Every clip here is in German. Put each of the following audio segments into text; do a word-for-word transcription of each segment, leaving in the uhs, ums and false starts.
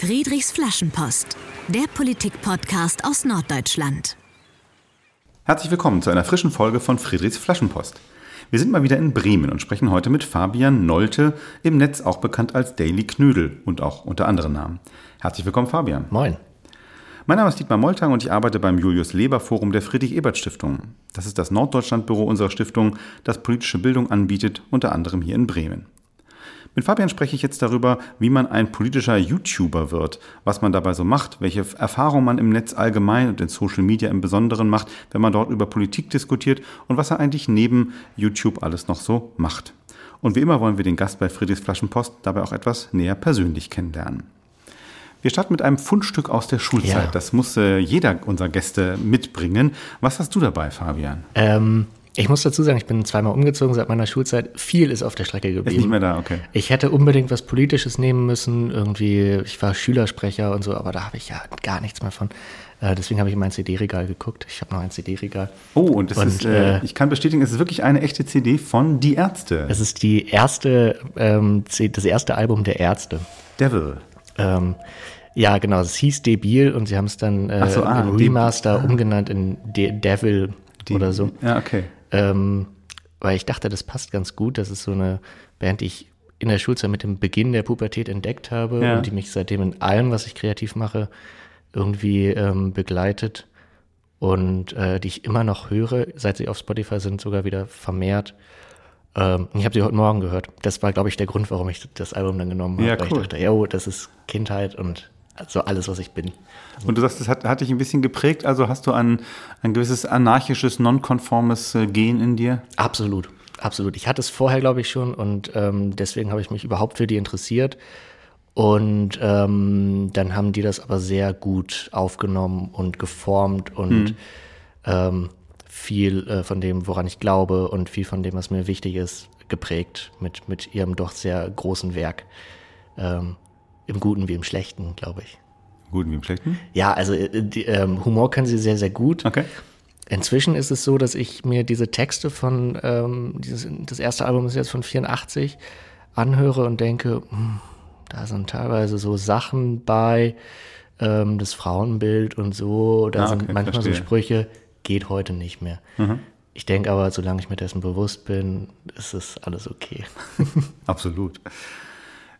Friedrichs Flaschenpost, der Politik-Podcast aus Norddeutschland. Herzlich willkommen zu einer frischen Folge von Friedrichs Flaschenpost. Wir sind mal wieder in Bremen und sprechen heute mit Fabian Nolte, im Netz auch bekannt als Daily Knödel und auch unter anderen Namen. Herzlich willkommen, Fabian. Moin. Mein Name ist Dietmar Moltang und ich arbeite beim Julius-Leber-Forum der Friedrich-Ebert-Stiftung. Das ist das Norddeutschland-Büro unserer Stiftung, das politische Bildung anbietet, unter anderem hier in Bremen. Mit Fabian spreche ich jetzt darüber, wie man ein politischer YouTuber wird, was man dabei so macht, welche Erfahrungen man im Netz allgemein und in Social Media im Besonderen macht, wenn man dort über Politik diskutiert und was er eigentlich neben YouTube alles noch so macht. Und wie immer wollen wir den Gast bei Friedrichs Flaschenpost dabei auch etwas näher persönlich kennenlernen. Wir starten mit einem Fundstück aus der Schulzeit. Ja. Das muss äh, jeder unserer Gäste mitbringen. Was hast du dabei, Fabian? Ähm, ich muss dazu sagen, ich bin zweimal umgezogen seit meiner Schulzeit. Viel ist auf der Strecke geblieben. Ist nicht mehr da, okay. Ich hätte unbedingt was Politisches nehmen müssen. Irgendwie, ich war Schülersprecher und so, aber da habe ich ja gar nichts mehr von. Äh, deswegen habe ich in mein C D-Regal geguckt. Ich habe noch ein C D-Regal. Oh, und, das und ist, äh, ich kann bestätigen, es ist wirklich eine echte C D von Die Ärzte. Es ist die erste, ähm, das erste Album der Ärzte. Devil. Ähm, ja, genau, es hieß Debil und sie haben es dann äh, so, ah, im Remaster De- umgenannt in De- Devil De- oder so. Ja, okay. Ähm, weil ich dachte, das passt ganz gut. Das ist so eine Band, die ich in der Schulzeit mit dem Beginn der Pubertät entdeckt habe, ja, und die mich seitdem in allem, was ich kreativ mache, irgendwie ähm, begleitet und äh, die ich immer noch höre, seit sie auf Spotify sind, sogar wieder vermehrt. Ähm, ich habe sie heute Morgen gehört. Das war, glaube ich, der Grund, warum ich das Album dann genommen habe. Ja, cool. Weil ich dachte, ja, das ist Kindheit und so alles, was ich bin. Und du sagst, das hat, hat dich ein bisschen geprägt. Also hast du ein, ein gewisses anarchisches, nonkonformes Gen in dir? Absolut, absolut. Ich hatte es vorher, glaube ich, schon und ähm, deswegen habe ich mich überhaupt für die interessiert. Und ähm, dann haben die das aber sehr gut aufgenommen und geformt und hm. ähm, viel äh, von dem, woran ich glaube und viel von dem, was mir wichtig ist, geprägt mit, mit ihrem doch sehr großen Werk. Ähm, Im Guten wie im Schlechten, glaube ich. Im Guten wie im Schlechten? Ja, also äh, die, ähm, Humor kann sie sehr, sehr gut. Okay. Inzwischen ist es so, dass ich mir diese Texte von, ähm, dieses, das erste Album ist jetzt von vierundachtzig, anhöre und denke, mh, da sind teilweise so Sachen bei, ähm, das Frauenbild und so, da ah, okay, sind manchmal verstehe. so Sprüche, geht heute nicht mehr. Mhm. Ich denke aber, solange ich mir dessen bewusst bin, ist es alles okay. Absolut.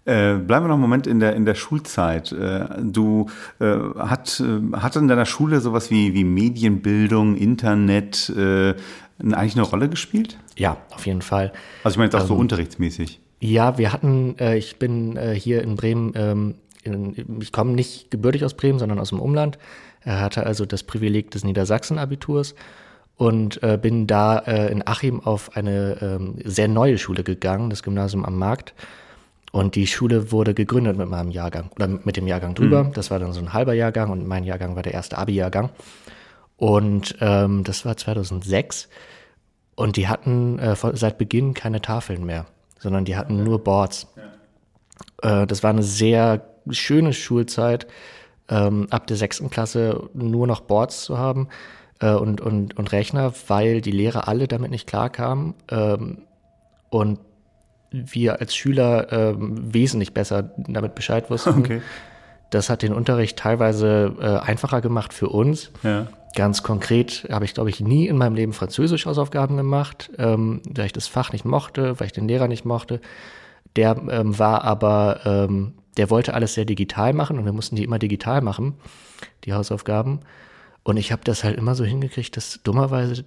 Äh, bleiben wir noch einen Moment in der, in der Schulzeit. Äh, du äh, hat, äh, hat in deiner Schule sowas wie, wie Medienbildung, Internet äh, eigentlich eine Rolle gespielt? Ja, auf jeden Fall. Also ich meine jetzt auch ähm, so unterrichtsmäßig. Ja, wir hatten, äh, ich bin äh, hier in Bremen, ähm, in, ich komme nicht gebürtig aus Bremen, sondern aus dem Umland. Er hatte also das Privileg des Niedersachsen-Abiturs und äh, bin da äh, in Achim auf eine ähm, sehr neue Schule gegangen, das Gymnasium am Markt. Und die Schule wurde gegründet mit meinem Jahrgang oder mit dem Jahrgang drüber. Mhm. Das war dann so ein halber Jahrgang und mein Jahrgang war der erste Abi-Jahrgang. Und ähm, das war zweitausendsechs und die hatten äh, seit Beginn keine Tafeln mehr, sondern die hatten okay. nur Boards. Ja. Äh, das war eine sehr schöne Schulzeit. Ähm, ab der sechsten Klasse nur noch Boards zu haben äh, und, und, und Rechner, weil die Lehrer alle damit nicht klarkamen ähm, und wir als Schüler ähm, wesentlich besser damit Bescheid wussten. Okay. Das hat den Unterricht teilweise äh, einfacher gemacht für uns. Ja. Ganz konkret habe ich, glaube ich, nie in meinem Leben Französisch-Hausaufgaben gemacht, ähm, da ich das Fach nicht mochte, weil ich den Lehrer nicht mochte. Der ähm, war aber... Ähm, Der wollte alles sehr digital machen und wir mussten die immer digital machen, die Hausaufgaben. Und ich habe das halt immer so hingekriegt, dass dummerweise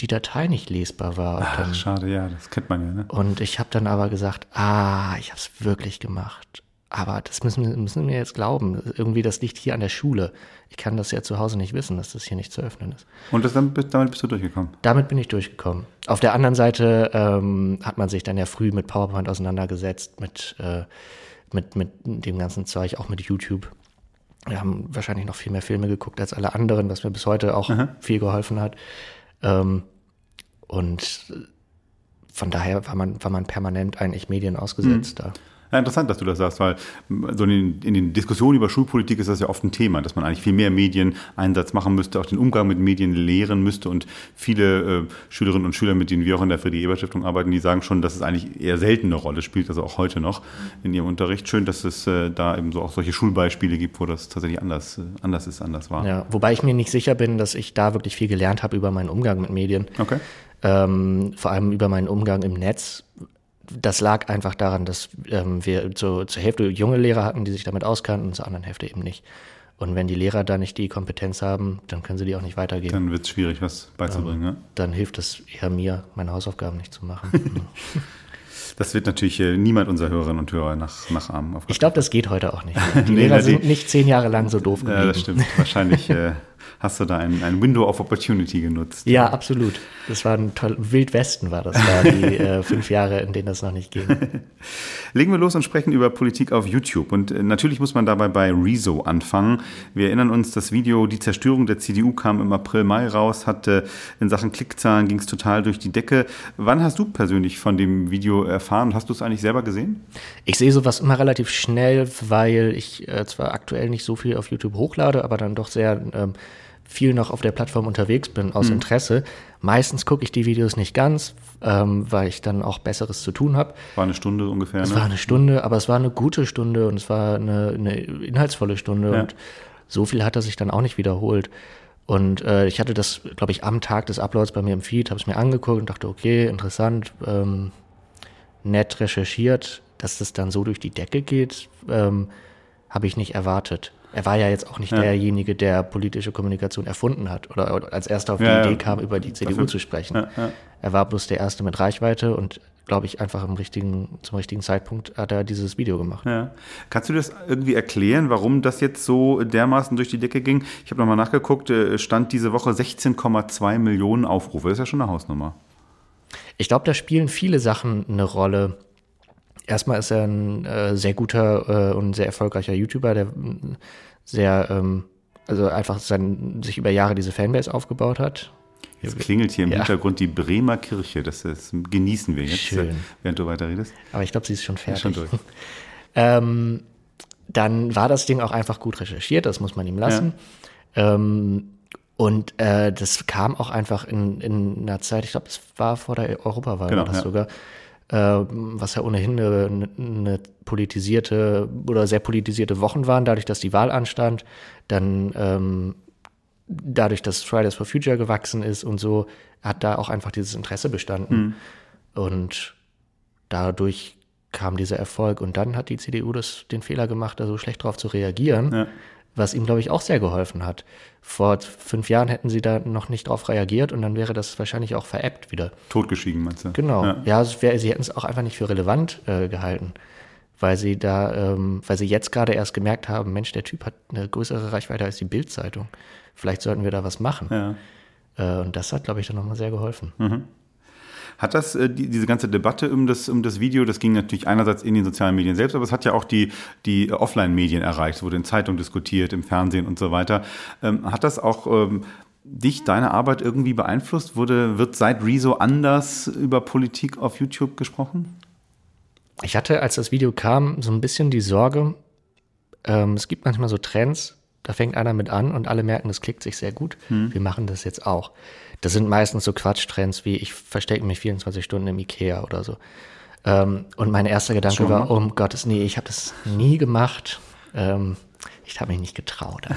die Datei nicht lesbar war. Ach, dann, schade, ja, das kennt man ja. Ne? Und ich habe dann aber gesagt, ah, ich habe es wirklich gemacht. Aber das müssen, müssen wir jetzt glauben. Irgendwie, das liegt hier an der Schule. Ich kann das ja zu Hause nicht wissen, dass das hier nicht zu öffnen ist. Und das, damit, damit bist du durchgekommen? Damit bin ich durchgekommen. Auf der anderen Seite ähm, hat man sich dann ja früh mit PowerPoint auseinandergesetzt, mit... Äh, Mit, mit dem ganzen Zeug, auch mit YouTube. Wir haben wahrscheinlich noch viel mehr Filme geguckt als alle anderen, was mir bis heute auch Aha. viel geholfen hat. Ähm, und von daher war man, war man permanent eigentlich Medien ausgesetzt mhm. da. Ja, interessant, dass du das sagst, weil so in, in den Diskussionen über Schulpolitik ist das ja oft ein Thema, dass man eigentlich viel mehr Medieneinsatz machen müsste, auch den Umgang mit Medien lehren müsste. Und viele äh, Schülerinnen und Schüler, mit denen wir auch in der Friedrich-Ebert-Stiftung arbeiten, die sagen schon, dass es eigentlich eher selten eine Rolle spielt, also auch heute noch in ihrem Unterricht. Schön, dass es äh, da eben so auch solche Schulbeispiele gibt, wo das tatsächlich anders, äh, anders ist, anders war. Ja, wobei ich mir nicht sicher bin, dass ich da wirklich viel gelernt habe über meinen Umgang mit Medien. Okay. Ähm, vor allem über meinen Umgang im Netz. Das lag einfach daran, dass ähm, wir zu, zur Hälfte junge Lehrer hatten, die sich damit auskannten, und zur anderen Hälfte eben nicht. Und wenn die Lehrer da nicht die Kompetenz haben, dann können sie die auch nicht weitergeben. Dann wird es schwierig, was beizubringen. Ähm, ne? Dann hilft es eher mir, meine Hausaufgaben nicht zu machen. Das wird natürlich äh, niemand unserer Hörerinnen und Hörer nach, nachahmen. Ich glaube, das geht heute auch nicht. Die nee, Lehrer na, die, sind nicht zehn Jahre lang so doof gewesen. Ja, das stimmt. Wahrscheinlich äh, hast du da ein, ein Window of Opportunity genutzt. Ja, absolut. Das war ein toll, Wildwesten war das, war die äh, fünf Jahre, in denen das noch nicht ging. Legen wir los und sprechen über Politik auf YouTube. Und äh, natürlich muss man dabei bei Rezo anfangen. Wir erinnern uns, das Video Die Zerstörung der C D U kam im April, Mai raus, hatte in Sachen Klickzahlen ging es total durch die Decke. Wann hast du persönlich von dem Video erfahren? Hast du es eigentlich selber gesehen? Ich sehe sowas immer relativ schnell, weil ich äh, zwar aktuell nicht so viel auf YouTube hochlade, aber dann doch sehr ähm, viel noch auf der Plattform unterwegs bin, aus mhm. Interesse. Meistens gucke ich die Videos nicht ganz, ähm, weil ich dann auch Besseres zu tun habe. War eine Stunde ungefähr, ne? Es war eine Stunde, aber es war eine gute Stunde und es war eine, eine inhaltsvolle Stunde. Ja. Und so viel hat er sich dann auch nicht wiederholt. Und äh, ich hatte das, glaube ich, am Tag des Uploads bei mir im Feed, habe es mir angeguckt und dachte, okay, interessant, ähm, nett recherchiert. Dass das dann so durch die Decke geht, ähm, habe ich nicht erwartet. Er war ja jetzt auch nicht ja. derjenige, der politische Kommunikation erfunden hat oder als erster auf die ja, Idee kam, über die C D U dafür zu sprechen. Ja, ja. Er war bloß der Erste mit Reichweite und, glaube ich, einfach im richtigen, zum richtigen Zeitpunkt hat er dieses Video gemacht. Ja. Kannst du das irgendwie erklären, warum das jetzt so dermaßen durch die Decke ging? Ich habe nochmal nachgeguckt, stand diese Woche sechzehn Komma zwei Millionen Aufrufe. Das ist ja schon eine Hausnummer. Ich glaube, da spielen viele Sachen eine Rolle. Erstmal ist er ein äh, sehr guter äh, und sehr erfolgreicher YouTuber, der sehr, ähm, also einfach sein, sich über Jahre diese Fanbase aufgebaut hat. Jetzt klingelt hier im ja. Hintergrund die Bremer Kirche, das ist, genießen wir jetzt, Schön. während du weiterredest. Aber ich glaube, sie ist schon fertig. Schon durch. ähm, dann war das Ding auch einfach gut recherchiert, das muss man ihm lassen. Ja. Ähm, und äh, das kam auch einfach in, in einer Zeit, ich glaube, es war vor der Europawahl, genau, das ja. sogar. Was ja ohnehin eine, eine politisierte oder sehr politisierte Wochen waren, dadurch, dass die Wahl anstand, dann ähm, dadurch, dass Fridays for Future gewachsen ist und so, hat da auch einfach dieses Interesse bestanden. Mhm. Und dadurch kam dieser Erfolg. Und dann hat die C D U das, den Fehler gemacht, da so schlecht drauf zu reagieren, ja. was ihm, glaube ich, auch sehr geholfen hat. Vor fünf Jahren hätten sie da noch nicht drauf reagiert und dann wäre das wahrscheinlich auch veräppt wieder. Totgeschwiegen, meinst du? Genau. Ja, ja es wär, sie hätten es auch einfach nicht für relevant äh, gehalten, weil sie da, ähm, weil sie jetzt gerade erst gemerkt haben, Mensch, der Typ hat eine größere Reichweite als die Bild-Zeitung. Vielleicht sollten wir da was machen. Ja. Äh, und das hat, glaube ich, dann nochmal sehr geholfen. Mhm. Hat das, äh, die, diese ganze Debatte um das, um das Video, das ging natürlich einerseits in den sozialen Medien selbst, aber es hat ja auch die, die Offline-Medien erreicht, es wurde in Zeitungen diskutiert, im Fernsehen und so weiter. Ähm, hat das auch ähm, dich, deine Arbeit irgendwie beeinflusst? Wurde, wird seit Rezo anders über Politik auf YouTube gesprochen? Ich hatte, als das Video kam, so ein bisschen die Sorge, ähm, es gibt manchmal so Trends, da fängt einer mit an und alle merken, das klickt sich sehr gut, hm. wir machen das jetzt auch. Das sind meistens so Quatschtrends wie, ich verstecke mich vierundzwanzig Stunden im Ikea oder so. Ähm, und mein erster Gedanke Schon war, mal? um Gottes, nee, ich habe das nie gemacht. Ähm, ich habe mich nicht getraut.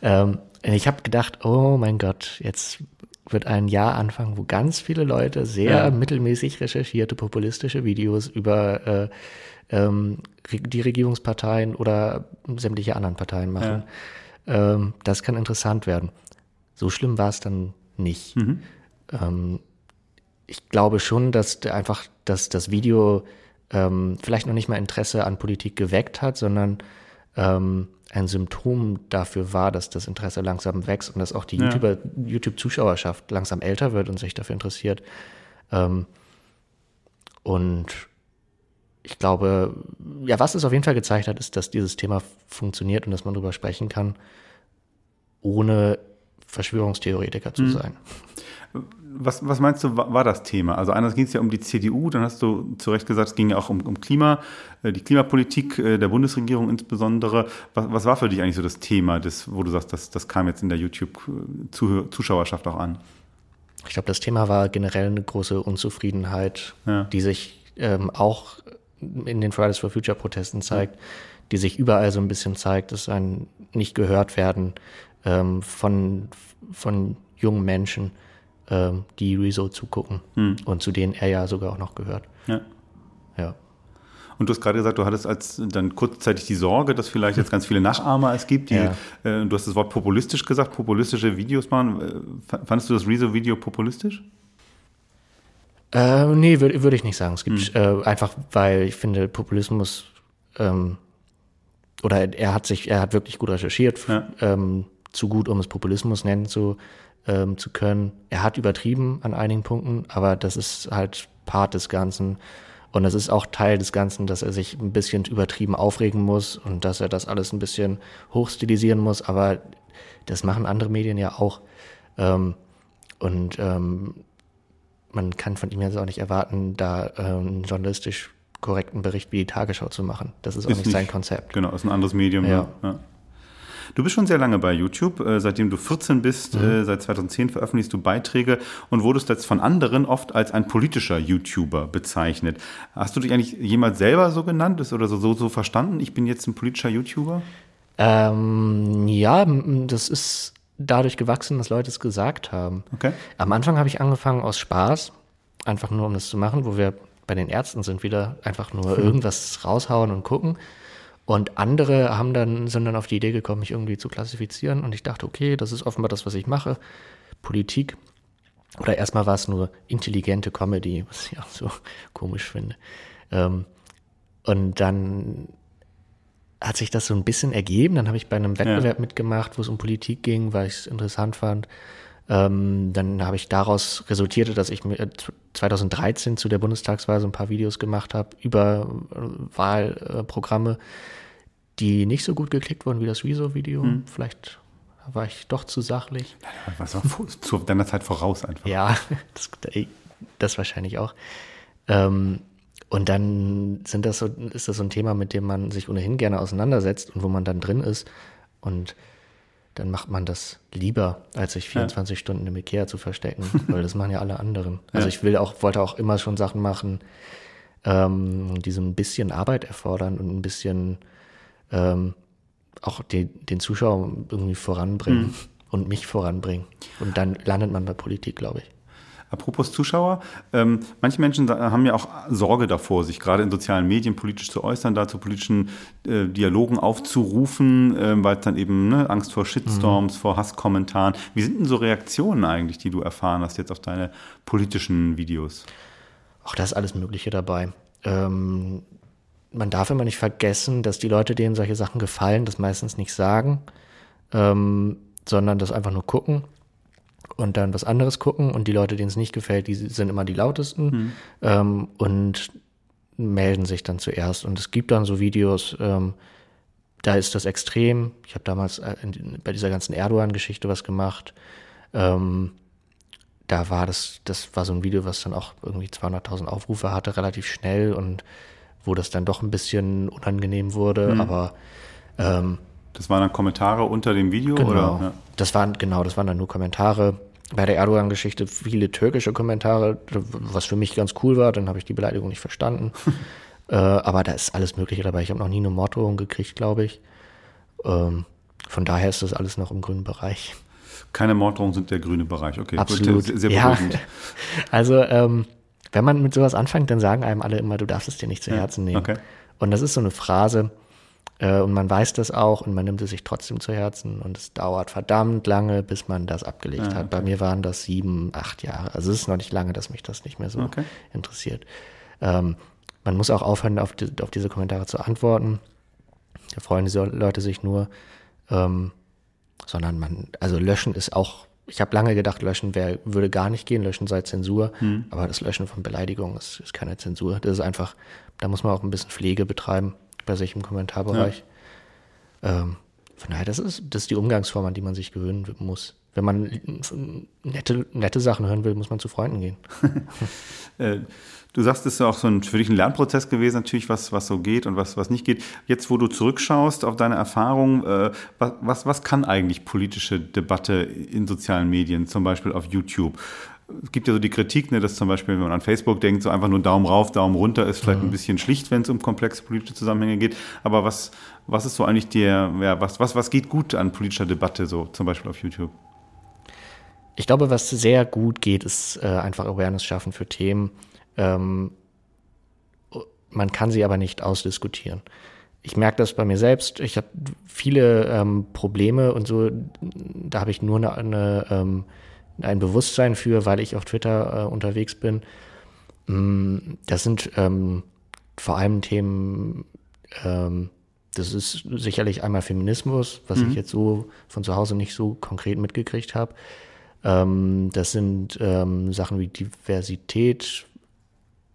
ähm, ich habe gedacht, oh mein Gott, jetzt wird ein Jahr anfangen, wo ganz viele Leute sehr ja. mittelmäßig recherchierte, populistische Videos über äh, ähm, die Regierungsparteien oder sämtliche anderen Parteien machen. Ja. Ähm, das kann interessant werden. So schlimm war es dann nicht. Mhm. Ähm, ich glaube schon, dass einfach, dass das Video ähm, vielleicht noch nicht mal Interesse an Politik geweckt hat, sondern ähm, ein Symptom dafür war, dass das Interesse langsam wächst und dass auch die ja. YouTuber, YouTube-Zuschauerschaft langsam älter wird und sich dafür interessiert. Ähm, und ich glaube, ja, was es auf jeden Fall gezeigt hat, ist, dass dieses Thema funktioniert und dass man darüber sprechen kann, ohne Verschwörungstheoretiker zu sein. was, was meinst du, war das Thema? Also einerseits ging es ja um die C D U, dann hast du zu Recht gesagt, es ging ja auch um, um Klima, die Klimapolitik der Bundesregierung insbesondere. Was, was war für dich eigentlich so das Thema, das, wo du sagst, das, das kam jetzt in der YouTube-Zuschauerschaft auch an? Ich glaube, das Thema war generell eine große Unzufriedenheit, ja. die sich ähm, auch in den Fridays for Future Protesten zeigt, ja. die sich überall so ein bisschen zeigt, dass ein nicht gehört werden ähm, von, von jungen Menschen, ähm, die Rezo zugucken mhm. und zu denen er ja sogar auch noch gehört. Ja. ja. Und du hast gerade gesagt, du hattest als dann kurzzeitig die Sorge, dass vielleicht jetzt ganz viele Nachahmer es gibt, die, ja. äh, du hast das Wort populistisch gesagt, populistische Videos machen. Fandest du das Rezo-Video populistisch? Äh, nee, würde würd ich nicht sagen. Es gibt hm. äh, einfach, weil ich finde, Populismus ähm, oder er hat sich, er hat wirklich gut recherchiert, ja. ähm, zu gut, um es Populismus nennen zu, ähm, zu können. Er hat übertrieben an einigen Punkten, aber das ist halt Part des Ganzen. Und das ist auch Teil des Ganzen, dass er sich ein bisschen übertrieben aufregen muss und dass er das alles ein bisschen hochstilisieren muss. Aber das machen andere Medien ja auch. Und man kann von ihm jetzt auch nicht erwarten, da einen journalistisch korrekten Bericht wie die Tagesschau zu machen. Das ist auch ist nicht, nicht sein Konzept. Genau, ist ein anderes Medium. Ja. Ja. Du bist schon sehr lange bei YouTube. Seitdem du vierzehn bist, mhm. seit zweitausendzehn veröffentlichst du Beiträge und wurdest jetzt von anderen oft als ein politischer YouTuber bezeichnet. Hast du dich eigentlich jemals selber so genannt oder so, so, so verstanden? Ich bin jetzt ein politischer YouTuber? Ähm, ja, das ist dadurch gewachsen, dass Leute es gesagt haben. Okay. Am Anfang habe ich angefangen aus Spaß, einfach nur um das zu machen, wo wir bei den Ärzten sind, wieder einfach nur mhm. irgendwas raushauen und gucken. Und andere haben dann, sind dann auf die Idee gekommen, mich irgendwie zu klassifizieren. Und ich dachte, okay, das ist offenbar das, was ich mache. Politik. Oder erstmal war es nur intelligente Comedy, was ich auch so komisch finde. Und dann hat sich das so ein bisschen ergeben. Dann habe ich bei einem Wettbewerb ja. mitgemacht, wo es um Politik ging, weil ich es interessant fand. Dann habe ich daraus resultierte, dass ich zweitausenddreizehn zu der Bundestagswahl so ein paar Videos gemacht habe über Wahlprogramme, die nicht so gut geklickt wurden wie das Rezo-Video. Hm. Vielleicht war ich doch zu sachlich. Was war zu deiner Zeit voraus einfach. Ja, das, das wahrscheinlich auch. Und dann sind das so, ist das so ein Thema, mit dem man sich ohnehin gerne auseinandersetzt und wo man dann drin ist und dann macht man das lieber, als sich vierundzwanzig ja. Stunden im Ikea zu verstecken, weil das machen ja alle anderen. Also ja. ich will auch, wollte auch immer schon Sachen machen, ähm, die so ein bisschen Arbeit erfordern und ein bisschen ähm, auch die, den Zuschauer irgendwie voranbringen mhm. und mich voranbringen. Und dann landet man bei Politik, glaube ich. Apropos Zuschauer, ähm, manche Menschen haben ja auch Sorge davor, sich gerade in sozialen Medien politisch zu äußern, da zu politischen äh, Dialogen aufzurufen, äh, weil es dann eben ne, Angst vor Shitstorms, mhm. vor Hasskommentaren. Wie sind denn so Reaktionen eigentlich, die du erfahren hast jetzt auf deine politischen Videos? Ach, da ist alles Mögliche dabei. Ähm, man darf immer nicht vergessen, dass die Leute, denen solche Sachen gefallen, das meistens nicht sagen, ähm, sondern das einfach nur gucken. Und dann was anderes gucken und die Leute, denen es nicht gefällt, die sind immer die lautesten mhm. ähm, und melden sich dann zuerst. Und es gibt dann so Videos, ähm, da ist das extrem. Ich habe damals in, bei dieser ganzen Erdogan-Geschichte was gemacht. Ähm, da war das, das war so ein Video, was dann auch irgendwie zweihunderttausend Aufrufe hatte, relativ schnell und wo das dann doch ein bisschen unangenehm wurde, mhm. aber ähm, das waren dann Kommentare unter dem Video? Genau. Oder? Ja. Das waren, genau, das waren dann nur Kommentare. Bei der Erdogan-Geschichte viele türkische Kommentare, was für mich ganz cool war, dann habe ich die Beleidigung nicht verstanden. äh, aber da ist alles Mögliche dabei. Ich habe noch nie eine Morddrohung gekriegt, glaube ich. Ähm, von daher ist das alles noch im grünen Bereich. Keine Morddrohungen sind der grüne Bereich, okay. Absolut. Sehr, sehr beruhigend. Ja. Also, ähm, wenn man mit sowas anfängt, dann sagen einem alle immer, du darfst es dir nicht zu ja. Herzen nehmen. Okay. Und das ist so eine Phrase, und man weiß das auch und man nimmt es sich trotzdem zu Herzen und es dauert verdammt lange, bis man das abgelegt ja, hat. Okay. Bei mir waren das sieben, acht Jahre. Also es ist noch nicht lange, dass mich das nicht mehr so okay. interessiert. Ähm, man muss auch aufhören, auf, die, auf diese Kommentare zu antworten. Da freuen die Leute sich nur. Ähm, sondern man, also löschen ist auch, ich habe lange gedacht, löschen wär, würde gar nicht gehen, löschen sei Zensur. Mhm. Aber das Löschen von Beleidigungen ist, ist keine Zensur. Das ist einfach, da muss man auch ein bisschen Pflege betreiben. Bei sich im Kommentarbereich. Ja. Ähm, von daher, das ist, das ist die Umgangsform, an die man sich gewöhnen muss. wenn man nette, nette Sachen hören will, muss man zu Freunden gehen. Du sagst, es ist auch so ein, für dich ein Lernprozess gewesen, natürlich, was, was so geht und was, was nicht geht. Jetzt, wo du zurückschaust auf deine Erfahrung, äh, was, was, was kann eigentlich politische Debatte in sozialen Medien, zum Beispiel auf YouTube? Es gibt ja so die Kritik, ne, dass zum Beispiel, wenn man an Facebook denkt, so einfach nur Daumen rauf, Daumen runter ist vielleicht mhm. ein bisschen schlicht, wenn es um komplexe politische Zusammenhänge geht. Aber was, was ist so eigentlich der, ja, was, was, was geht gut an politischer Debatte, so zum Beispiel auf YouTube? Ich glaube, was sehr gut geht, ist äh, einfach Awareness schaffen für Themen. Ähm, man kann sie aber nicht ausdiskutieren. Ich merke das bei mir selbst. Ich habe viele ähm, Probleme und so, da habe ich nur eine, eine, ähm, ein Bewusstsein für, weil ich auf Twitter äh, unterwegs bin. Das sind ähm, vor allem Themen, ähm, das ist sicherlich einmal Feminismus, was mhm. ich jetzt so von zu Hause nicht so konkret mitgekriegt habe. Ähm, das sind ähm, Sachen wie Diversität.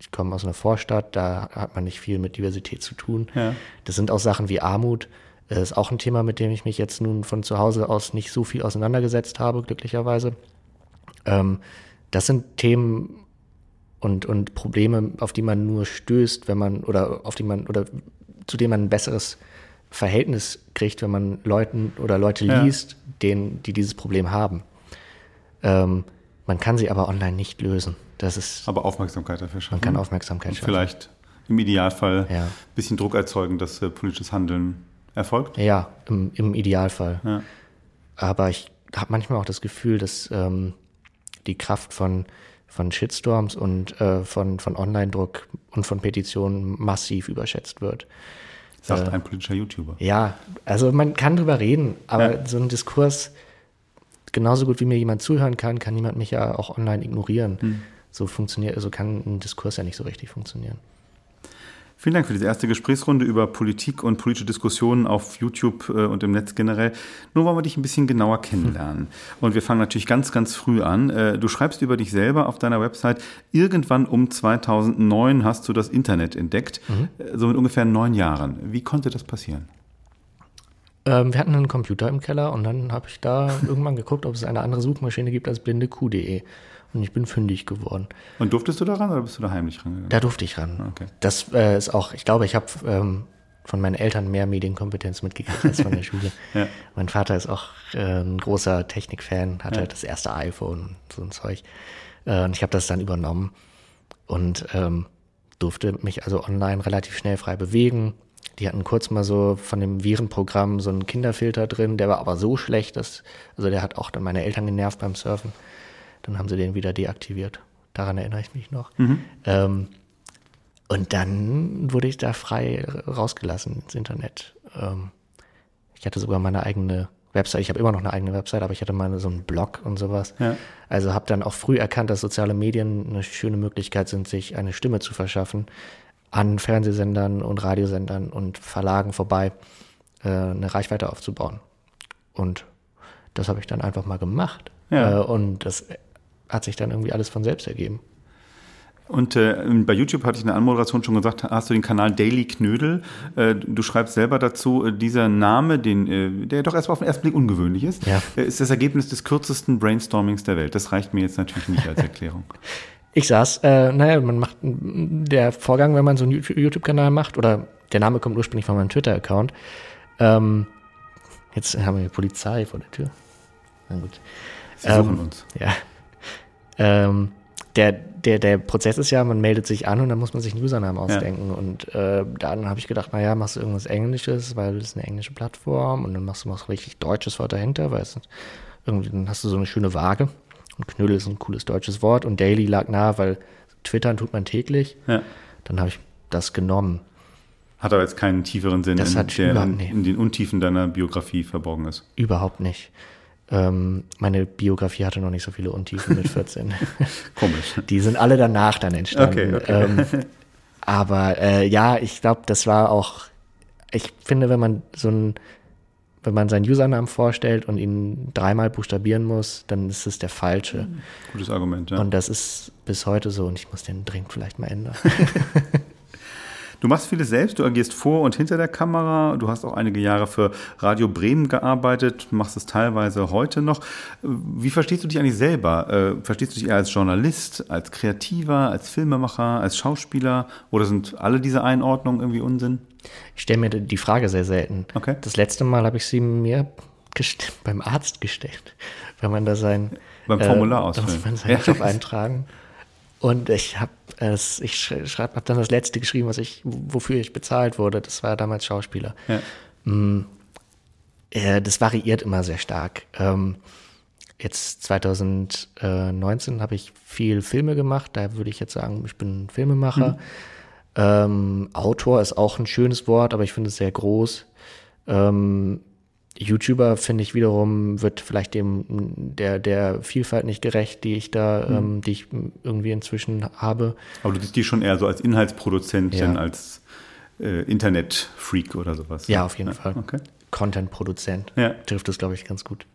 Ich komme aus einer Vorstadt, da hat man nicht viel mit Diversität zu tun. Ja. Das sind auch Sachen wie Armut. Das ist auch ein Thema, mit dem ich mich jetzt nun von zu Hause aus nicht so viel auseinandergesetzt habe, glücklicherweise. Ähm, das sind Themen und, und Probleme, auf die man nur stößt, wenn man, oder auf die man, oder zu denen man ein besseres Verhältnis kriegt, wenn man Leuten oder Leute liest, ja. denen, die dieses Problem haben. Ähm, man kann sie aber online nicht lösen. Das ist, aber Aufmerksamkeit dafür schaffen. Man kann Aufmerksamkeit schaffen. Und vielleicht im Idealfall ja. ein bisschen Druck erzeugen, dass äh, politisches Handeln erfolgt. Ja, im, im Idealfall. Ja. Aber ich habe manchmal auch das Gefühl, dass ähm, die Kraft von, von Shitstorms und äh, von, von Online-Druck und von Petitionen massiv überschätzt wird. Sagt äh, ein politischer YouTuber. Ja, also man kann drüber reden, aber ja. so ein Diskurs, genauso gut wie mir jemand zuhören kann, kann niemand mich ja auch online ignorieren. Hm. So funktioniert, also kann ein Diskurs ja nicht so richtig funktionieren. Vielen Dank für diese erste Gesprächsrunde über Politik und politische Diskussionen auf YouTube und im Netz generell. Nun wollen wir dich ein bisschen genauer kennenlernen. Und wir fangen natürlich ganz, ganz früh an. Du schreibst über dich selber auf deiner Website, irgendwann um zweitausendneun hast du das Internet entdeckt, mhm. so mit ungefähr neun Jahren. Wie konnte das passieren? Ähm, wir hatten einen Computer im Keller und dann habe ich da irgendwann geguckt, ob es eine andere Suchmaschine gibt als blindekuh punkt de. Und ich bin fündig geworden. Und durftest du da ran oder bist du da heimlich rangegangen? Da durfte ich ran. Okay. Das äh, ist auch, ich glaube, ich habe ähm, von meinen Eltern mehr Medienkompetenz mitgekriegt als von der Schule. Ja. Mein Vater ist auch äh, ein großer Technikfan, hatte ja. halt das erste iPhone und so ein Zeug. Äh, und ich habe das dann übernommen und ähm, durfte mich also online relativ schnell frei bewegen. Die hatten kurz mal so von dem Virenprogramm so einen Kinderfilter drin, der war aber so schlecht, dass, also der hat auch dann meine Eltern genervt beim Surfen. Dann haben sie den wieder deaktiviert. Daran erinnere ich mich noch. Mhm. Ähm, und dann wurde ich da frei rausgelassen ins Internet. Ähm, ich hatte sogar meine eigene Website. Ich habe immer noch eine eigene Website, aber ich hatte mal so einen Blog und sowas. Ja. Also habe dann auch früh erkannt, dass soziale Medien eine schöne Möglichkeit sind, sich eine Stimme zu verschaffen. An Fernsehsendern und Radiosendern und Verlagen vorbei äh, eine Reichweite aufzubauen. Und das habe ich dann einfach mal gemacht. Ja. Äh, und das hat sich dann irgendwie alles von selbst ergeben. Und äh, bei YouTube hatte ich in der Anmoderation schon gesagt, hast du den Kanal Daily Knödel. Äh, du schreibst selber dazu, äh, dieser Name, den, äh, der doch erstmal auf den ersten Blick ungewöhnlich ist, ja. äh, ist das Ergebnis des kürzesten Brainstormings der Welt. Das reicht mir jetzt natürlich nicht als Erklärung. Ich saß, äh, naja, man macht, der Vorgang, wenn man so einen YouTube-Kanal macht, oder der Name kommt ursprünglich von meinem Twitter-Account. Ähm, jetzt haben wir die Polizei vor der Tür. Na gut. Sie suchen ähm, uns. Ja. Ähm, der, der, der Prozess ist ja, man meldet sich an und dann muss man sich einen Username ausdenken. Ja. Und äh, dann habe ich gedacht, naja, machst du irgendwas Englisches, weil das ist eine englische Plattform und dann machst du was richtig Deutsches Wort dahinter, weil es, irgendwie, dann hast du so eine schöne Waage. Und Knödel ist ein cooles deutsches Wort und Daily lag nah, weil twittern tut man täglich. Ja. Dann habe ich das genommen. Hat aber jetzt keinen tieferen Sinn, das in, hat der in, in den Untiefen deiner Biografie verborgen ist. Überhaupt nicht. Meine Biografie hatte noch nicht so viele Untiefen mit vierzehn. Komisch. Die sind alle danach dann entstanden. Okay, okay. Ähm, aber äh, ja, ich glaube, das war auch, ich finde, wenn man so ein, wenn man seinen Usernamen vorstellt und ihn dreimal buchstabieren muss, dann ist es der falsche. Gutes Argument, ja. Und das ist bis heute so und ich muss den dringend vielleicht mal ändern. Du machst vieles selbst, du agierst vor und hinter der Kamera, du hast auch einige Jahre für Radio Bremen gearbeitet, machst es teilweise heute noch. Wie verstehst du dich eigentlich selber? Verstehst du dich eher als Journalist, als Kreativer, als Filmemacher, als Schauspieler oder sind alle diese Einordnungen irgendwie Unsinn? Ich stelle mir die Frage sehr selten. Okay. Das letzte Mal habe ich sie mir gest- beim Arzt gestellt, weil man da sein beim Formular äh, ausfüllen. Man seinen ja. Job eintragen. Und ich habe es, ich schreibe, habe dann das letzte geschrieben, was ich, wofür ich bezahlt wurde. Das war damals Schauspieler. Ja. Mm, äh, das variiert immer sehr stark. Ähm, jetzt zwanzig neunzehn habe ich viel Filme gemacht. Da würde ich jetzt sagen, ich bin Filmemacher. Mhm. Ähm, Autor ist auch ein schönes Wort, aber ich finde es sehr groß. Ähm, YouTuber, finde ich wiederum, wird vielleicht dem der, der Vielfalt nicht gerecht, die ich da, mhm. ähm, die ich irgendwie inzwischen habe. Aber du siehst die schon eher so als Inhaltsproduzentin, ja. als äh, Internetfreak oder sowas. Ja, auf jeden ja. Fall. Okay. Content-Produzent ja. trifft das, glaube ich, ganz gut.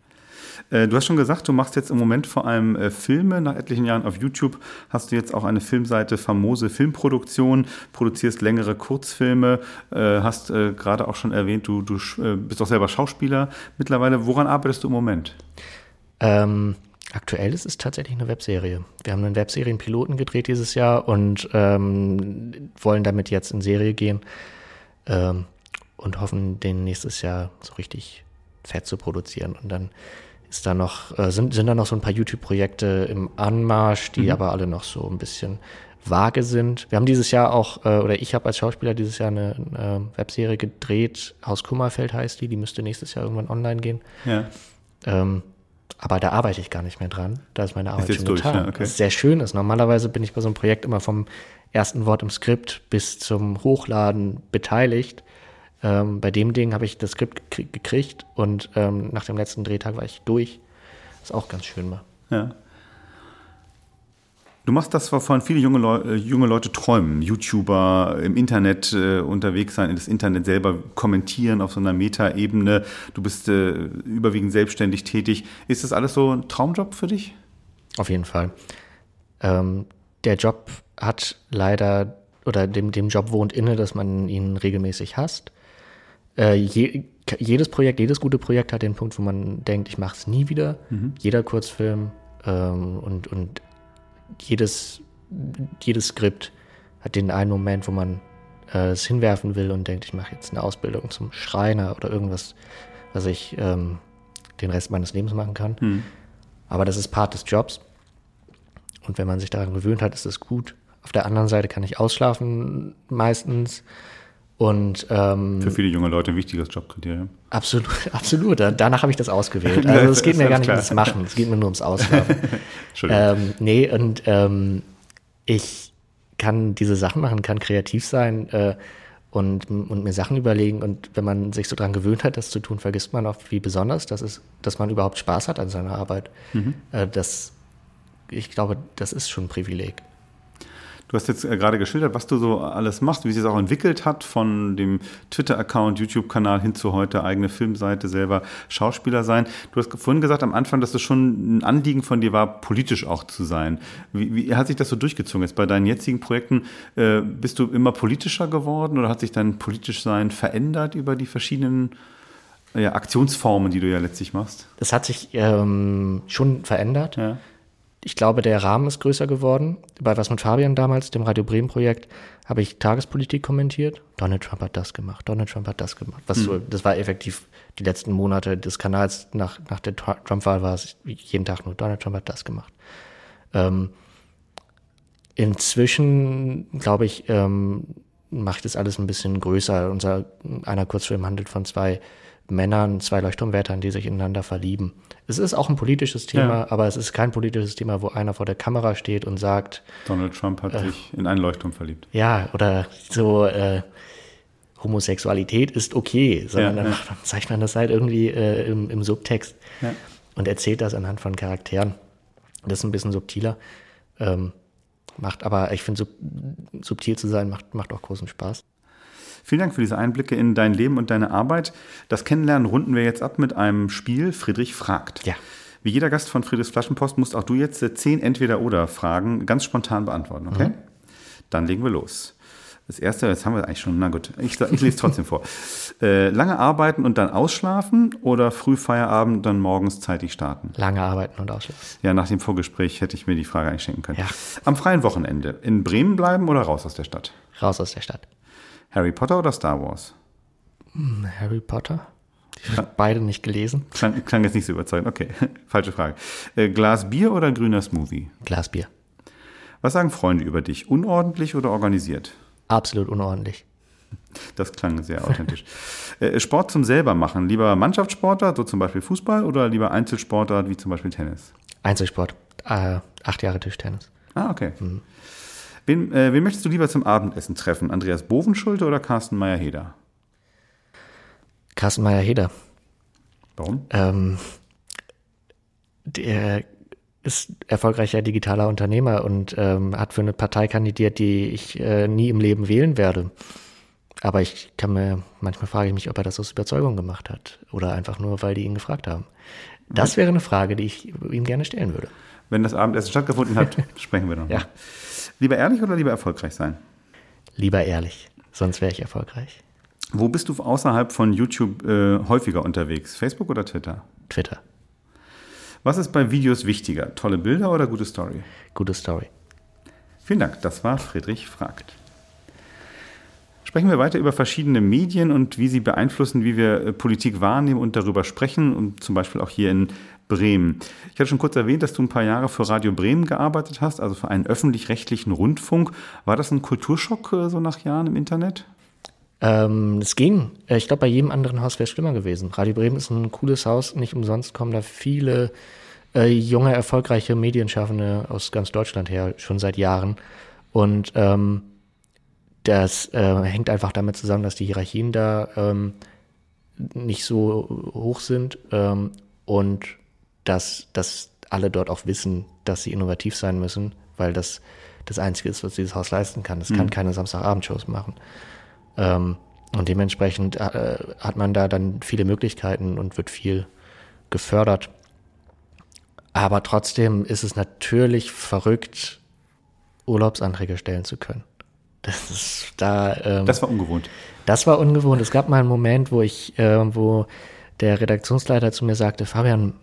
Du hast schon gesagt, du machst jetzt im Moment vor allem Filme. Nach etlichen Jahren auf YouTube hast du jetzt auch eine Filmseite, famose Filmproduktion, produzierst längere Kurzfilme, hast gerade auch schon erwähnt, du, du bist auch selber Schauspieler mittlerweile. Woran arbeitest du im Moment? Ähm, aktuell ist es tatsächlich eine Webserie. Wir haben einen Webserienpiloten gedreht dieses Jahr und ähm, wollen damit jetzt in Serie gehen ähm, und hoffen, den nächstes Jahr so richtig fett zu produzieren. Und dann ist da noch, äh, sind, sind da noch so ein paar YouTube-Projekte im Anmarsch, die mhm. aber alle noch so ein bisschen vage sind. Wir haben dieses Jahr auch, äh, oder ich habe als Schauspieler dieses Jahr eine, eine Webserie gedreht, Haus Kummerfeld heißt die, die müsste nächstes Jahr irgendwann online gehen. Ja. Ähm, aber da arbeite ich gar nicht mehr dran. Da ist meine Arbeit ist schon durch, getan. Ja, okay. Was sehr schön ist. Normalerweise bin ich bei so einem Projekt immer vom ersten Wort im Skript bis zum Hochladen beteiligt. Ähm, bei dem Ding habe ich das Skript gekrie- gekriegt und ähm, nach dem letzten Drehtag war ich durch. Was auch ganz schön war. Ja. Du machst das, wovon viele junge, Leu- junge Leute träumen. YouTuber, im Internet äh, unterwegs sein, das Internet selber kommentieren auf so einer Meta-Ebene. Du bist äh, überwiegend selbstständig tätig. Ist das alles so ein Traumjob für dich? Auf jeden Fall. Ähm, der Job hat leider, oder dem, dem Job wohnt inne, dass man ihn regelmäßig hasst. Äh, je, jedes Projekt, jedes gute Projekt hat den Punkt, wo man denkt, ich mache es nie wieder. Mhm. Jeder Kurzfilm ähm, und, und jedes, jedes Skript hat den einen Moment, wo man äh, es hinwerfen will und denkt, ich mache jetzt eine Ausbildung zum Schreiner oder irgendwas, was ich ähm, den Rest meines Lebens machen kann. Mhm. Aber das ist Part des Jobs. Und wenn man sich daran gewöhnt hat, ist es gut. Auf der anderen Seite kann ich ausschlafen meistens. Und, ähm, für viele junge Leute ein wichtiges Jobkriterium. Absolut, absolut. Danach habe ich das ausgewählt. Also es geht mir gar nicht ums Machen, es geht mir nur ums Ausschlafen. ähm, nee, und ähm, ich kann diese Sachen machen, kann kreativ sein äh, und, und mir Sachen überlegen. Und wenn man sich so dran gewöhnt hat, das zu tun, vergisst man oft, wie besonders das ist, dass man überhaupt Spaß hat an seiner Arbeit. Mhm. Äh, das, ich glaube, das ist schon ein Privileg. Du hast jetzt gerade geschildert, was du so alles machst, wie sich das auch entwickelt hat, von dem Twitter-Account, YouTube-Kanal hin zu heute, eigene Filmseite, selber Schauspieler sein. Du hast vorhin gesagt am Anfang, dass es das schon ein Anliegen von dir war, politisch auch zu sein. Wie, wie hat sich das so durchgezogen? Jetzt bei deinen jetzigen Projekten äh, bist du immer politischer geworden oder hat sich dein Politischsein verändert über die verschiedenen ja, Aktionsformen, die du ja letztlich machst? Das hat sich ähm, schon verändert. Ja. Ich glaube, der Rahmen ist größer geworden. Bei Was mit Fabian damals, dem Radio Bremen-Projekt, habe ich Tagespolitik kommentiert. Donald Trump hat das gemacht, Donald Trump hat das gemacht. Was mhm. so, das war effektiv die letzten Monate des Kanals. Nach, nach der Trump-Wahl war es jeden Tag nur, Donald Trump hat das gemacht. Ähm, inzwischen, glaube ich, ähm, macht das alles ein bisschen größer. Unser einer Kurzfilm handelt von zwei Männern, zwei Leuchtturmwärtern, die sich ineinander verlieben. Es ist auch ein politisches Thema, ja. aber es ist kein politisches Thema, wo einer vor der Kamera steht und sagt, Donald Trump hat äh, sich in einen Leuchtturm verliebt. Ja, oder so äh, Homosexualität ist okay, sondern ja, dann, ja. dann zeigt man das halt irgendwie äh, im, im Subtext ja. und erzählt das anhand von Charakteren. Das ist ein bisschen subtiler. Ähm, macht aber, ich finde, sub, subtil zu sein, macht, macht auch großen Spaß. Vielen Dank für diese Einblicke in dein Leben und deine Arbeit. Das Kennenlernen runden wir jetzt ab mit einem Spiel, Friedrich fragt. Ja. Wie jeder Gast von Friedrichs Flaschenpost musst auch du jetzt zehn Entweder-Oder-Fragen ganz spontan beantworten, okay? Mhm. Dann legen wir los. Das erste, jetzt haben wir eigentlich schon, na gut, ich, ich lese trotzdem vor. Äh, lange arbeiten und dann ausschlafen oder früh Feierabend und dann morgens zeitig starten? Lange arbeiten und ausschlafen. Ja, nach dem Vorgespräch hätte ich mir die Frage einschenken können. Ja. Am freien Wochenende in Bremen bleiben oder raus aus der Stadt? Raus aus der Stadt. Harry Potter oder Star Wars? Harry Potter? Ich habe beide nicht gelesen. Klang, klang jetzt nicht so überzeugend. Okay, falsche Frage. Äh, Glas Bier oder grüner Smoothie? Glas Bier. Was sagen Freunde über dich? Unordentlich oder organisiert? Absolut unordentlich. Das klang sehr authentisch. äh, Sport zum Selbermachen. Lieber Mannschaftssportart, so zum Beispiel Fußball, oder lieber Einzelsportart, wie zum Beispiel Tennis? Einzelsport. Äh, acht Jahre Tischtennis. Ah, okay. Mhm. Wen, äh, wen möchtest du lieber zum Abendessen treffen? Andreas Bovenschulte oder Carsten Meyer-Heder? Carsten Meyer-Heder. Warum? Ähm, der ist erfolgreicher digitaler Unternehmer und ähm, hat für eine Partei kandidiert, die ich äh, nie im Leben wählen werde. Aber ich kann mir, manchmal frage ich mich, ob er das aus Überzeugung gemacht hat oder einfach nur, weil die ihn gefragt haben. Das Was? wäre eine Frage, die ich ihm gerne stellen würde. Wenn das Abendessen stattgefunden hat, sprechen wir noch. Ja. Lieber ehrlich oder lieber erfolgreich sein? Lieber ehrlich, sonst wäre ich erfolgreich. Wo bist du außerhalb von YouTube äh, häufiger unterwegs? Facebook oder Twitter? Twitter. Was ist bei Videos wichtiger? Tolle Bilder oder gute Story? Gute Story. Vielen Dank, das war Friedrich fragt. Sprechen wir weiter über verschiedene Medien und wie sie beeinflussen, wie wir Politik wahrnehmen und darüber sprechen, und zum Beispiel auch hier in Bremen. Ich hatte schon kurz erwähnt, dass du ein paar Jahre für Radio Bremen gearbeitet hast, also für einen öffentlich-rechtlichen Rundfunk. War das ein Kulturschock so nach Jahren im Internet? Ähm, es ging. Ich glaube, bei jedem anderen Haus wäre es schlimmer gewesen. Radio Bremen ist ein cooles Haus. Nicht umsonst kommen da viele äh, junge, erfolgreiche Medienschaffende aus ganz Deutschland her, schon seit Jahren. Und ähm, das äh, hängt einfach damit zusammen, dass die Hierarchien da ähm, nicht so hoch sind ähm, und dass, dass alle dort auch wissen, dass sie innovativ sein müssen, weil das das Einzige ist, was dieses Haus leisten kann. Es mhm. kann keine Samstagabendshows machen. Ähm, und dementsprechend äh, hat man da dann viele Möglichkeiten und wird viel gefördert. Aber trotzdem ist es natürlich verrückt, Urlaubsanträge stellen zu können. Das ist da. Ähm, das war ungewohnt. Das war ungewohnt. Es gab mal einen Moment, wo ich, äh, wo der Redaktionsleiter zu mir sagte: Fabian,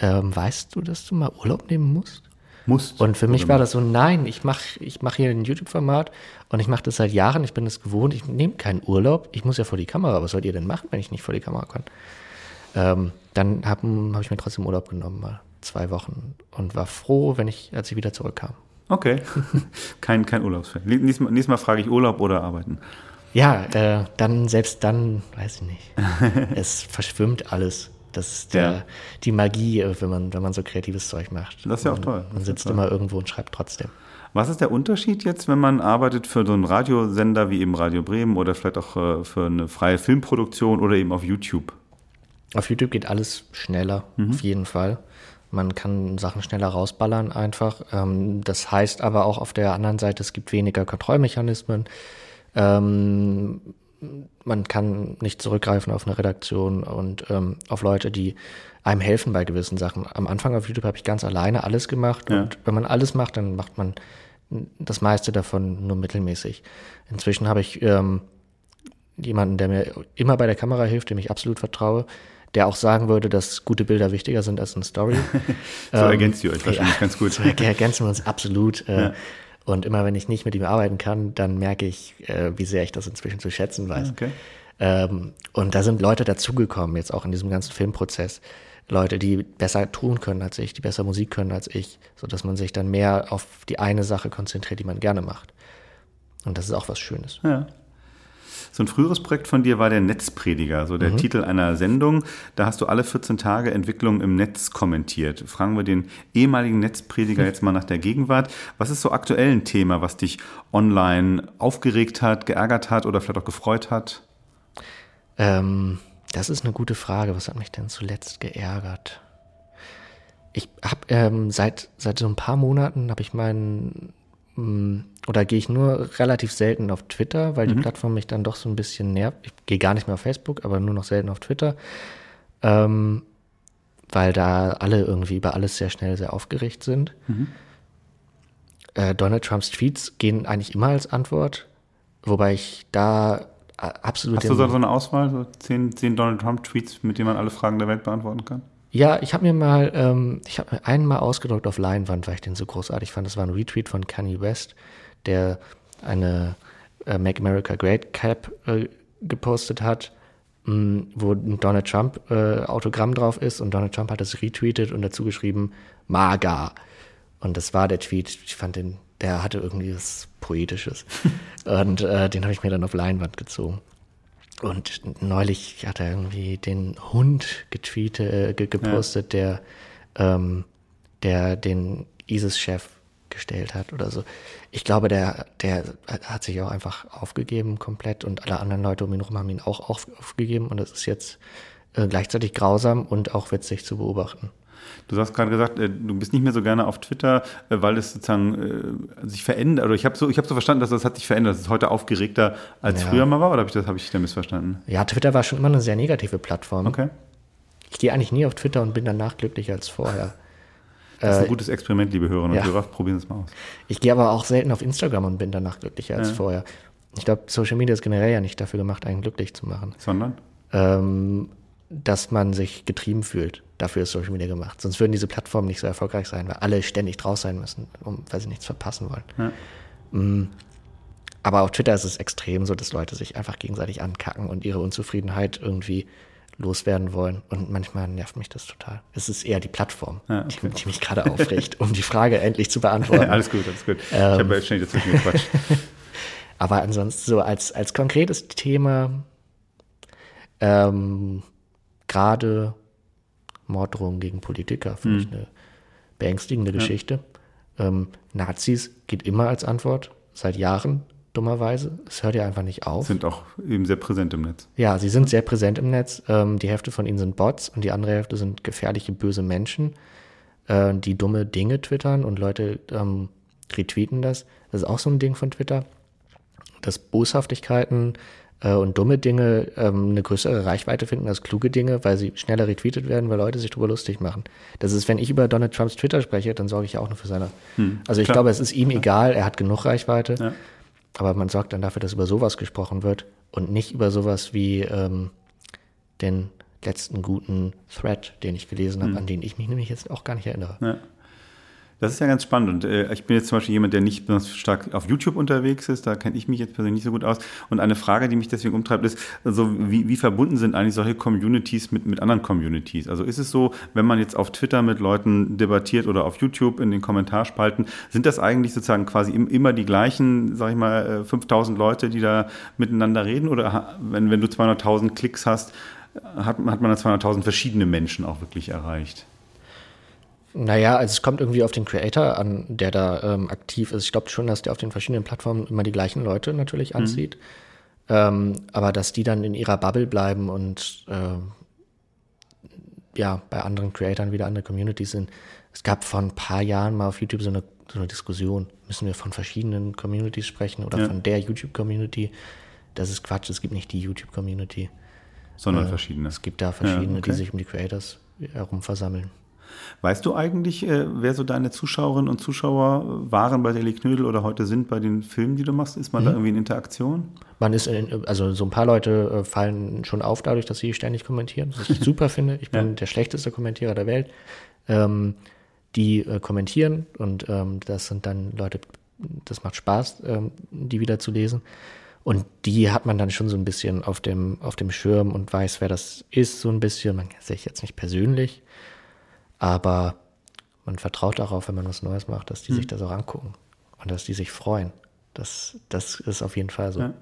ähm, weißt du, dass du mal Urlaub nehmen musst? Musst, und für mich war das so, nein, ich mache ich mach hier ein YouTube-Format und ich mache das seit Jahren, ich bin es gewohnt, ich nehme keinen Urlaub, ich muss ja vor die Kamera, was sollt ihr denn machen, wenn ich nicht vor die Kamera kann? Ähm, dann habe hab ich mir trotzdem Urlaub genommen, mal zwei Wochen, und war froh, wenn ich, als ich wieder zurückkam. Okay, kein, kein Urlaubsfan. Nächstes Mal, nächstes Mal frage ich Urlaub oder Arbeiten. Ja, äh, dann selbst dann, weiß ich nicht, es verschwimmt alles. Das ist der, ja. die Magie, wenn man, wenn man so kreatives Zeug macht. Das ist ja auch man, toll. Man sitzt toll. immer irgendwo und schreibt trotzdem. Was ist der Unterschied jetzt, wenn man arbeitet für so einen Radiosender wie eben Radio Bremen oder vielleicht auch für eine freie Filmproduktion oder eben auf YouTube? Auf YouTube geht alles schneller, mhm. auf jeden Fall. Man kann Sachen schneller rausballern einfach. Das heißt aber auch auf der anderen Seite, es gibt weniger Kontrollmechanismen. Ähm, Man kann nicht zurückgreifen auf eine Redaktion und ähm, auf Leute, die einem helfen bei gewissen Sachen. Am Anfang auf YouTube habe ich ganz alleine alles gemacht. Ja. Und wenn man alles macht, dann macht man das meiste davon nur mittelmäßig. Inzwischen habe ich ähm, jemanden, der mir immer bei der Kamera hilft, dem ich absolut vertraue, der auch sagen würde, dass gute Bilder wichtiger sind als eine Story. So ähm, ergänzt ihr euch wahrscheinlich ja, ganz gut. So ergänzen wir uns absolut. Äh, ja. Und immer, wenn ich nicht mit ihm arbeiten kann, dann merke ich, äh, wie sehr ich das inzwischen zu schätzen weiß. Okay. Ähm, und da sind Leute dazugekommen, jetzt auch in diesem ganzen Filmprozess. Leute, die besser tun können als ich, die besser Musik können als ich, sodass man sich dann mehr auf die eine Sache konzentriert, die man gerne macht. Und das ist auch was Schönes. Ja. So ein früheres Projekt von dir war der Netzprediger, so der mhm. Titel einer Sendung. Da hast du alle vierzehn Tage Entwicklung im Netz kommentiert. Fragen wir den ehemaligen Netzprediger jetzt mal nach der Gegenwart. Was ist so aktuell ein Thema, was dich online aufgeregt hat, geärgert hat oder vielleicht auch gefreut hat? Ähm, das ist eine gute Frage. Was hat mich denn zuletzt geärgert? Ich habe ähm, seit, seit so ein paar Monaten habe ich meinen... Oder gehe ich nur relativ selten auf Twitter, weil die mhm. Plattform mich dann doch so ein bisschen nervt. Ich gehe gar nicht mehr auf Facebook, aber nur noch selten auf Twitter, ähm, weil da alle irgendwie über alles sehr schnell sehr aufgeregt sind. Mhm. Äh, Donald Trumps Tweets gehen eigentlich immer als Antwort. Wobei ich da absolut... Hast du so eine Auswahl, so zehn, zehn Donald Trump-Tweets, mit denen man alle Fragen der Welt beantworten kann? Ja, ich habe mir mal, ähm, ich habe mir einen mal ausgedruckt auf Leinwand, weil ich den so großartig fand. Das war ein Retweet von Kanye West, der eine äh, Make America Great Cap äh, gepostet hat, mh, wo ein Donald Trump äh, Autogramm drauf ist, und Donald Trump hat das retweetet und dazu geschrieben, MAGA. Und das war der Tweet, ich fand den, der hatte irgendwie was Poetisches. Und äh, den habe ich mir dann auf Leinwand gezogen. Und neulich hat er irgendwie den Hund getweetet, äh, ge- gepostet, ja. der, ähm, der den ISIS-Chef gestellt hat oder so. Ich glaube, der, der hat sich auch einfach aufgegeben komplett, und alle anderen Leute um ihn herum haben ihn auch aufgegeben, und das ist jetzt äh, gleichzeitig grausam und auch witzig zu beobachten. Du hast gerade gesagt, du bist nicht mehr so gerne auf Twitter, weil es sozusagen äh, sich verändert. Also ich habe so, ich habe so verstanden, dass das hat sich verändert. Das ist heute aufgeregter, als ja. früher mal war, oder habe ich das habe ich da missverstanden? Ja, Twitter war schon immer eine sehr negative Plattform. Okay. Ich gehe eigentlich nie auf Twitter und bin danach glücklicher als vorher. Das ist ein gutes Experiment, liebe Hörerinnen und ja. Hörer. Probieren Sie es mal aus. Ich gehe aber auch selten auf Instagram und bin danach glücklicher als ja. vorher. Ich glaube, Social Media ist generell ja nicht dafür gemacht, einen glücklich zu machen. Sondern? Ähm, dass man sich getrieben fühlt. Dafür ist Social Media gemacht. Sonst würden diese Plattformen nicht so erfolgreich sein, weil alle ständig draus sein müssen, um, weil sie nichts verpassen wollen. Ja. Aber auf Twitter ist es extrem so, dass Leute sich einfach gegenseitig ankacken und ihre Unzufriedenheit irgendwie loswerden wollen. Und manchmal nervt mich das total. Es ist eher die Plattform, ja, okay. die, die mich gerade aufregt, um die Frage endlich zu beantworten. Alles gut, alles gut. Ähm, ich habe jetzt schnell dazwischen gequatscht. Aber ansonsten so als, als konkretes Thema ähm, gerade Morddrohungen gegen Politiker, finde mhm. ich eine beängstigende ja. Geschichte. Ähm, Nazis geht immer als Antwort, seit Jahren, dummerweise. Es hört ja einfach nicht auf. Sind auch eben sehr präsent im Netz. Ja, sie sind sehr präsent im Netz. Ähm, die Hälfte von ihnen sind Bots und die andere Hälfte sind gefährliche, böse Menschen, äh, die dumme Dinge twittern, und Leute ähm, retweeten das. Das ist auch so ein Ding von Twitter, dass Boshaftigkeiten äh, und dumme Dinge ähm, eine größere Reichweite finden als kluge Dinge, weil sie schneller retweetet werden, weil Leute sich darüber lustig machen. Das ist, wenn ich über Donald Trumps Twitter spreche, dann sorge ich auch nur für seine... Hm, also ich klar. glaube, es ist ihm egal, er hat genug Reichweite. Ja. Aber man sorgt dann dafür, dass über sowas gesprochen wird und nicht über sowas wie ähm, den letzten guten Thread, den ich gelesen habe, mhm. an den ich mich nämlich jetzt auch gar nicht erinnere. Ja. Das ist ja ganz spannend. Und äh, ich bin jetzt zum Beispiel jemand, der nicht besonders stark auf YouTube unterwegs ist. Da kenne ich mich jetzt persönlich nicht so gut aus. Und eine Frage, die mich deswegen umtreibt, ist, also wie, wie verbunden sind eigentlich solche Communities mit, mit anderen Communities? Also ist es so, wenn man jetzt auf Twitter mit Leuten debattiert oder auf YouTube in den Kommentarspalten, sind das eigentlich sozusagen quasi im, immer die gleichen, sag ich mal, fünftausend Leute, die da miteinander reden? Oder wenn, wenn du zweihunderttausend Klicks hast, hat, hat man dann zweihunderttausend verschiedene Menschen auch wirklich erreicht? Naja, also es kommt irgendwie auf den Creator an, der da ähm, aktiv ist. Ich glaube schon, dass der auf den verschiedenen Plattformen immer die gleichen Leute natürlich anzieht. Mhm. Ähm, aber dass die dann in ihrer Bubble bleiben und ähm, ja, bei anderen Creatoren wieder andere Communities sind. Es gab vor ein paar Jahren mal auf YouTube so eine, so eine Diskussion. Müssen wir von verschiedenen Communities sprechen oder ja. von der YouTube-Community? Das ist Quatsch, es gibt nicht die YouTube-Community. Sondern äh, verschiedene. Es gibt da verschiedene, ja, okay. die sich um die Creators herum versammeln. Weißt du eigentlich, äh, wer so deine Zuschauerinnen und Zuschauer waren bei Daily Knödel oder heute sind bei den Filmen, die du machst? Ist man mhm. da irgendwie in Interaktion? Man ist, in, also so ein paar Leute äh, fallen schon auf dadurch, dass sie ständig kommentieren, was ich super finde. Ich bin ja. der schlechteste Kommentierer der Welt. Ähm, die äh, kommentieren und ähm, das sind dann Leute, das macht Spaß, ähm, die wieder zu lesen. Und die hat man dann schon so ein bisschen auf dem, auf dem Schirm und weiß, wer das ist, so ein bisschen. Man kennt sich jetzt nicht persönlich. Aber man vertraut darauf, wenn man was Neues macht, dass die mhm. sich das auch angucken und dass die sich freuen. Das, das ist auf jeden Fall so. Ja.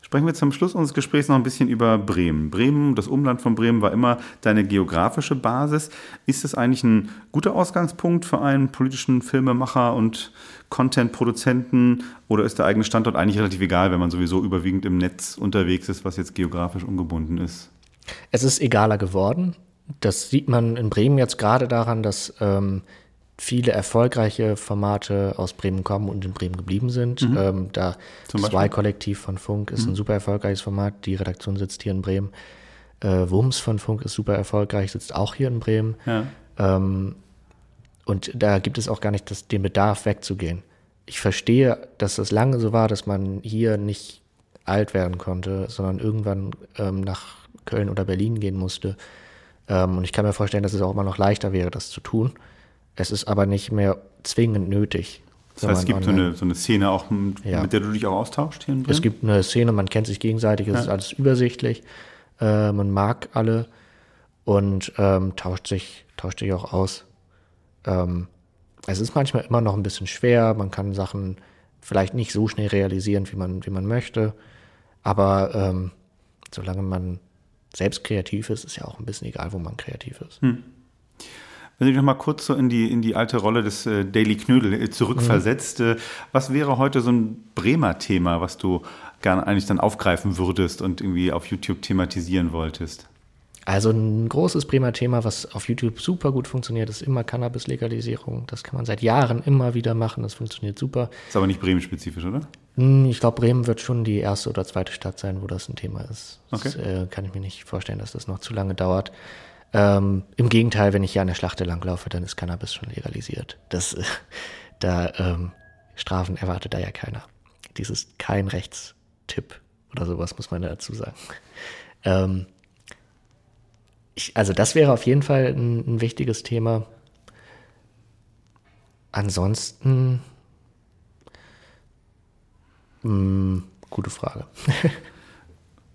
Sprechen wir zum Schluss unseres Gesprächs noch ein bisschen über Bremen. Bremen, das Umland von Bremen war immer deine geografische Basis. Ist es eigentlich ein guter Ausgangspunkt für einen politischen Filmemacher und Content-Produzenten oder ist der eigene Standort eigentlich relativ egal, wenn man sowieso überwiegend im Netz unterwegs ist, was jetzt geografisch ungebunden ist? Es ist egaler geworden. Das sieht man in Bremen jetzt gerade daran, dass ähm, viele erfolgreiche Formate aus Bremen kommen und in Bremen geblieben sind. Mhm. Ähm, da Da zwei Kollektiv von Funk ist mhm. ein super erfolgreiches Format. Die Redaktion sitzt hier in Bremen. Äh, Wumms von Funk ist super erfolgreich, sitzt auch hier in Bremen. Ja. Ähm, und da gibt es auch gar nicht das, den Bedarf, wegzugehen. ich verstehe, dass es lange so war, dass man hier nicht alt werden konnte, sondern irgendwann ähm, nach Köln oder Berlin gehen musste. Ähm, und ich kann mir vorstellen, dass es auch immer noch leichter wäre, das zu tun. Es ist aber nicht mehr zwingend nötig. Das heißt, es gibt so eine, so eine Szene, auch mit, ja. mit der du dich auch austauscht hier in Bremen? Es gibt eine Szene, man kennt sich gegenseitig, es ja. ist alles übersichtlich, äh, man mag alle und ähm, tauscht sich, tauscht sich auch aus. Ähm, es ist manchmal immer noch ein bisschen schwer, man kann Sachen vielleicht nicht so schnell realisieren, wie man, wie man möchte, aber ähm, solange man selbst kreativ ist, ist ja auch ein bisschen egal, wo man kreativ ist. Hm. Wenn du dich noch mal kurz so in die, in die alte Rolle des äh, Daily Knödel äh, zurückversetzt, mhm. äh, was wäre heute so ein Bremer Thema, was du gerne eigentlich dann aufgreifen würdest und irgendwie auf YouTube thematisieren wolltest? Also ein großes Bremer Thema, was auf YouTube super gut funktioniert, ist immer Cannabis-Legalisierung. Das kann man seit Jahren immer wieder machen, das funktioniert super. Ist aber nicht Bremen-spezifisch, oder? Ich glaube, Bremen wird schon die erste oder zweite Stadt sein, wo das ein Thema ist. Okay. Das äh, kann ich mir nicht vorstellen, dass das noch zu lange dauert. Ähm, im Gegenteil, wenn ich hier an der Schlachte langlaufe, dann ist Cannabis schon legalisiert. Das, äh, da ähm, Strafen erwartet da ja keiner. Dies ist kein Rechtstipp oder sowas, muss man dazu sagen. Ähm, ich, also das wäre auf jeden Fall ein, ein wichtiges Thema. Ansonsten, mh, gute Frage.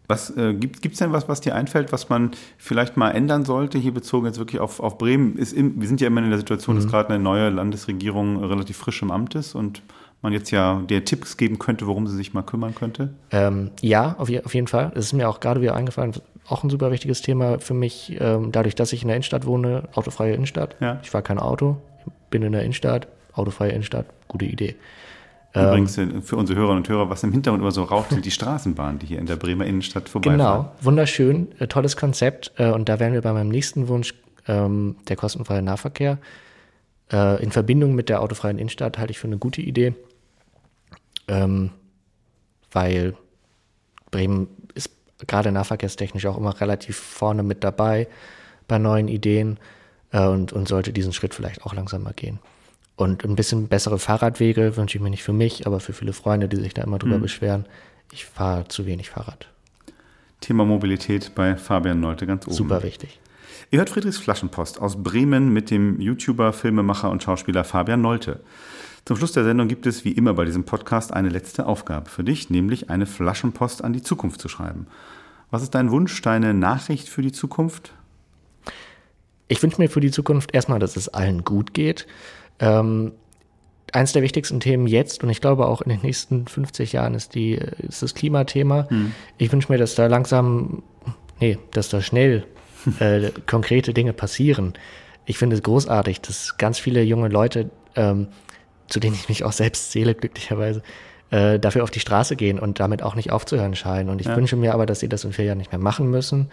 Was, äh, gibt es denn was, was dir einfällt, was man vielleicht mal ändern sollte, hier bezogen jetzt wirklich auf, auf Bremen? Ist im, wir sind ja immer in der Situation, mhm. dass gerade eine neue Landesregierung relativ frisch im Amt ist und man jetzt ja der Tipps geben könnte, worum sie sich mal kümmern könnte. Ähm, ja, auf, je, auf jeden Fall. Es ist mir auch gerade wieder eingefallen, auch ein super wichtiges Thema für mich, ähm, dadurch, dass ich in der Innenstadt wohne, autofreie Innenstadt. Ja. Ich fahre kein Auto, bin in der Innenstadt, autofreie Innenstadt, gute Idee. Übrigens für unsere Hörerinnen und Hörer, was im Hintergrund immer so raucht, sind die Straßenbahnen, die hier in der Bremer Innenstadt vorbeifahren. Genau, wunderschön, tolles Konzept. Und da wären wir bei meinem nächsten Wunsch, der kostenfreie Nahverkehr. In Verbindung mit der autofreien Innenstadt halte ich für eine gute Idee, weil Bremen ist gerade nahverkehrstechnisch auch immer relativ vorne mit dabei bei neuen Ideen und, und sollte diesen Schritt vielleicht auch langsamer gehen. Und ein bisschen bessere Fahrradwege wünsche ich mir nicht für mich, aber für viele Freunde, die sich da immer drüber mhm. beschweren. Ich fahre zu wenig Fahrrad. Thema Mobilität bei Fabian Nolte ganz oben. Super wichtig. Ihr hört Friedrichs Flaschenpost aus Bremen mit dem YouTuber, Filmemacher und Schauspieler Fabian Nolte. Zum Schluss der Sendung gibt es wie immer bei diesem Podcast eine letzte Aufgabe für dich, nämlich eine Flaschenpost an die Zukunft zu schreiben. Was ist dein Wunsch, deine Nachricht für die Zukunft? Ich wünsche mir für die Zukunft erstmal, dass es allen gut geht. Ähm, eins der wichtigsten Themen jetzt und ich glaube auch in den nächsten fünfzig Jahren ist, die, ist das Klimathema. Hm. Ich wünsche mir, dass da langsam, nee, dass da schnell äh, konkrete Dinge passieren. Ich finde es großartig, dass ganz viele junge Leute, ähm, zu denen ich mich auch selbst zähle, glücklicherweise, äh, dafür auf die Straße gehen und damit auch nicht aufzuhören scheinen. Und ich ja. wünsche mir aber, dass sie das in vier Jahren nicht mehr machen müssen,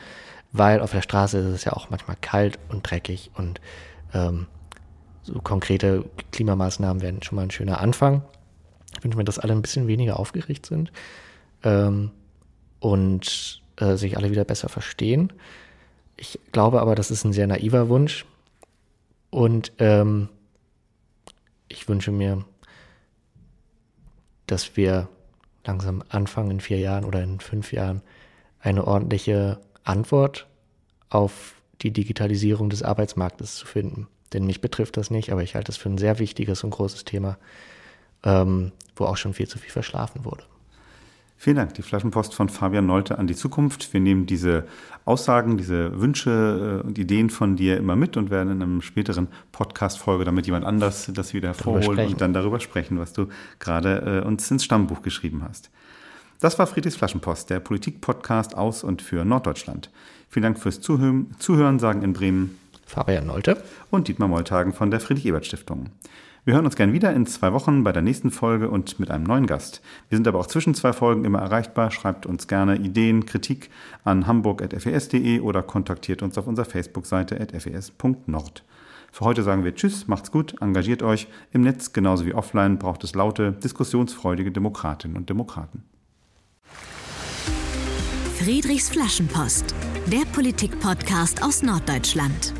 weil auf der Straße ist es ja auch manchmal kalt und dreckig und ähm, so konkrete Klimamaßnahmen wären schon mal ein schöner Anfang. Ich wünsche mir, dass alle ein bisschen weniger aufgeregt sind ähm, und äh, sich alle wieder besser verstehen. Ich glaube aber, das ist ein sehr naiver Wunsch. Und ähm, ich wünsche mir, dass wir langsam anfangen, in vier Jahren oder in fünf Jahren eine ordentliche Antwort auf die Digitalisierung des Arbeitsmarktes zu finden. Denn mich betrifft das nicht, aber ich halte es für ein sehr wichtiges und großes Thema, ähm, wo auch schon viel zu viel verschlafen wurde. Vielen Dank. Die Flaschenpost von Fabian Nolte an die Zukunft. Wir nehmen diese Aussagen, diese Wünsche und Ideen von dir immer mit und werden in einem späteren Podcast-Folge, damit jemand anders das wieder hervorholt und dann darüber sprechen, was du gerade äh, uns ins Stammbuch geschrieben hast. Das war Friedrichs Flaschenpost, der Politik-Podcast aus und für Norddeutschland. Vielen Dank fürs Zuhören, Zuhören sagen in Bremen Fabian Nolte und Dietmar Moltagen von der Friedrich-Ebert-Stiftung. Wir hören uns gern wieder in zwei Wochen bei der nächsten Folge und mit einem neuen Gast. Wir sind aber auch zwischen zwei Folgen immer erreichbar. Schreibt uns gerne Ideen, Kritik an hamburg punkt f e s punkt d e oder kontaktiert uns auf unserer Facebook-Seite at f e s punkt nord. Für heute sagen wir Tschüss, macht's gut, engagiert euch. Im Netz genauso wie offline braucht es laute, diskussionsfreudige Demokratinnen und Demokraten. Friedrichs Flaschenpost, der Politik-Podcast aus Norddeutschland.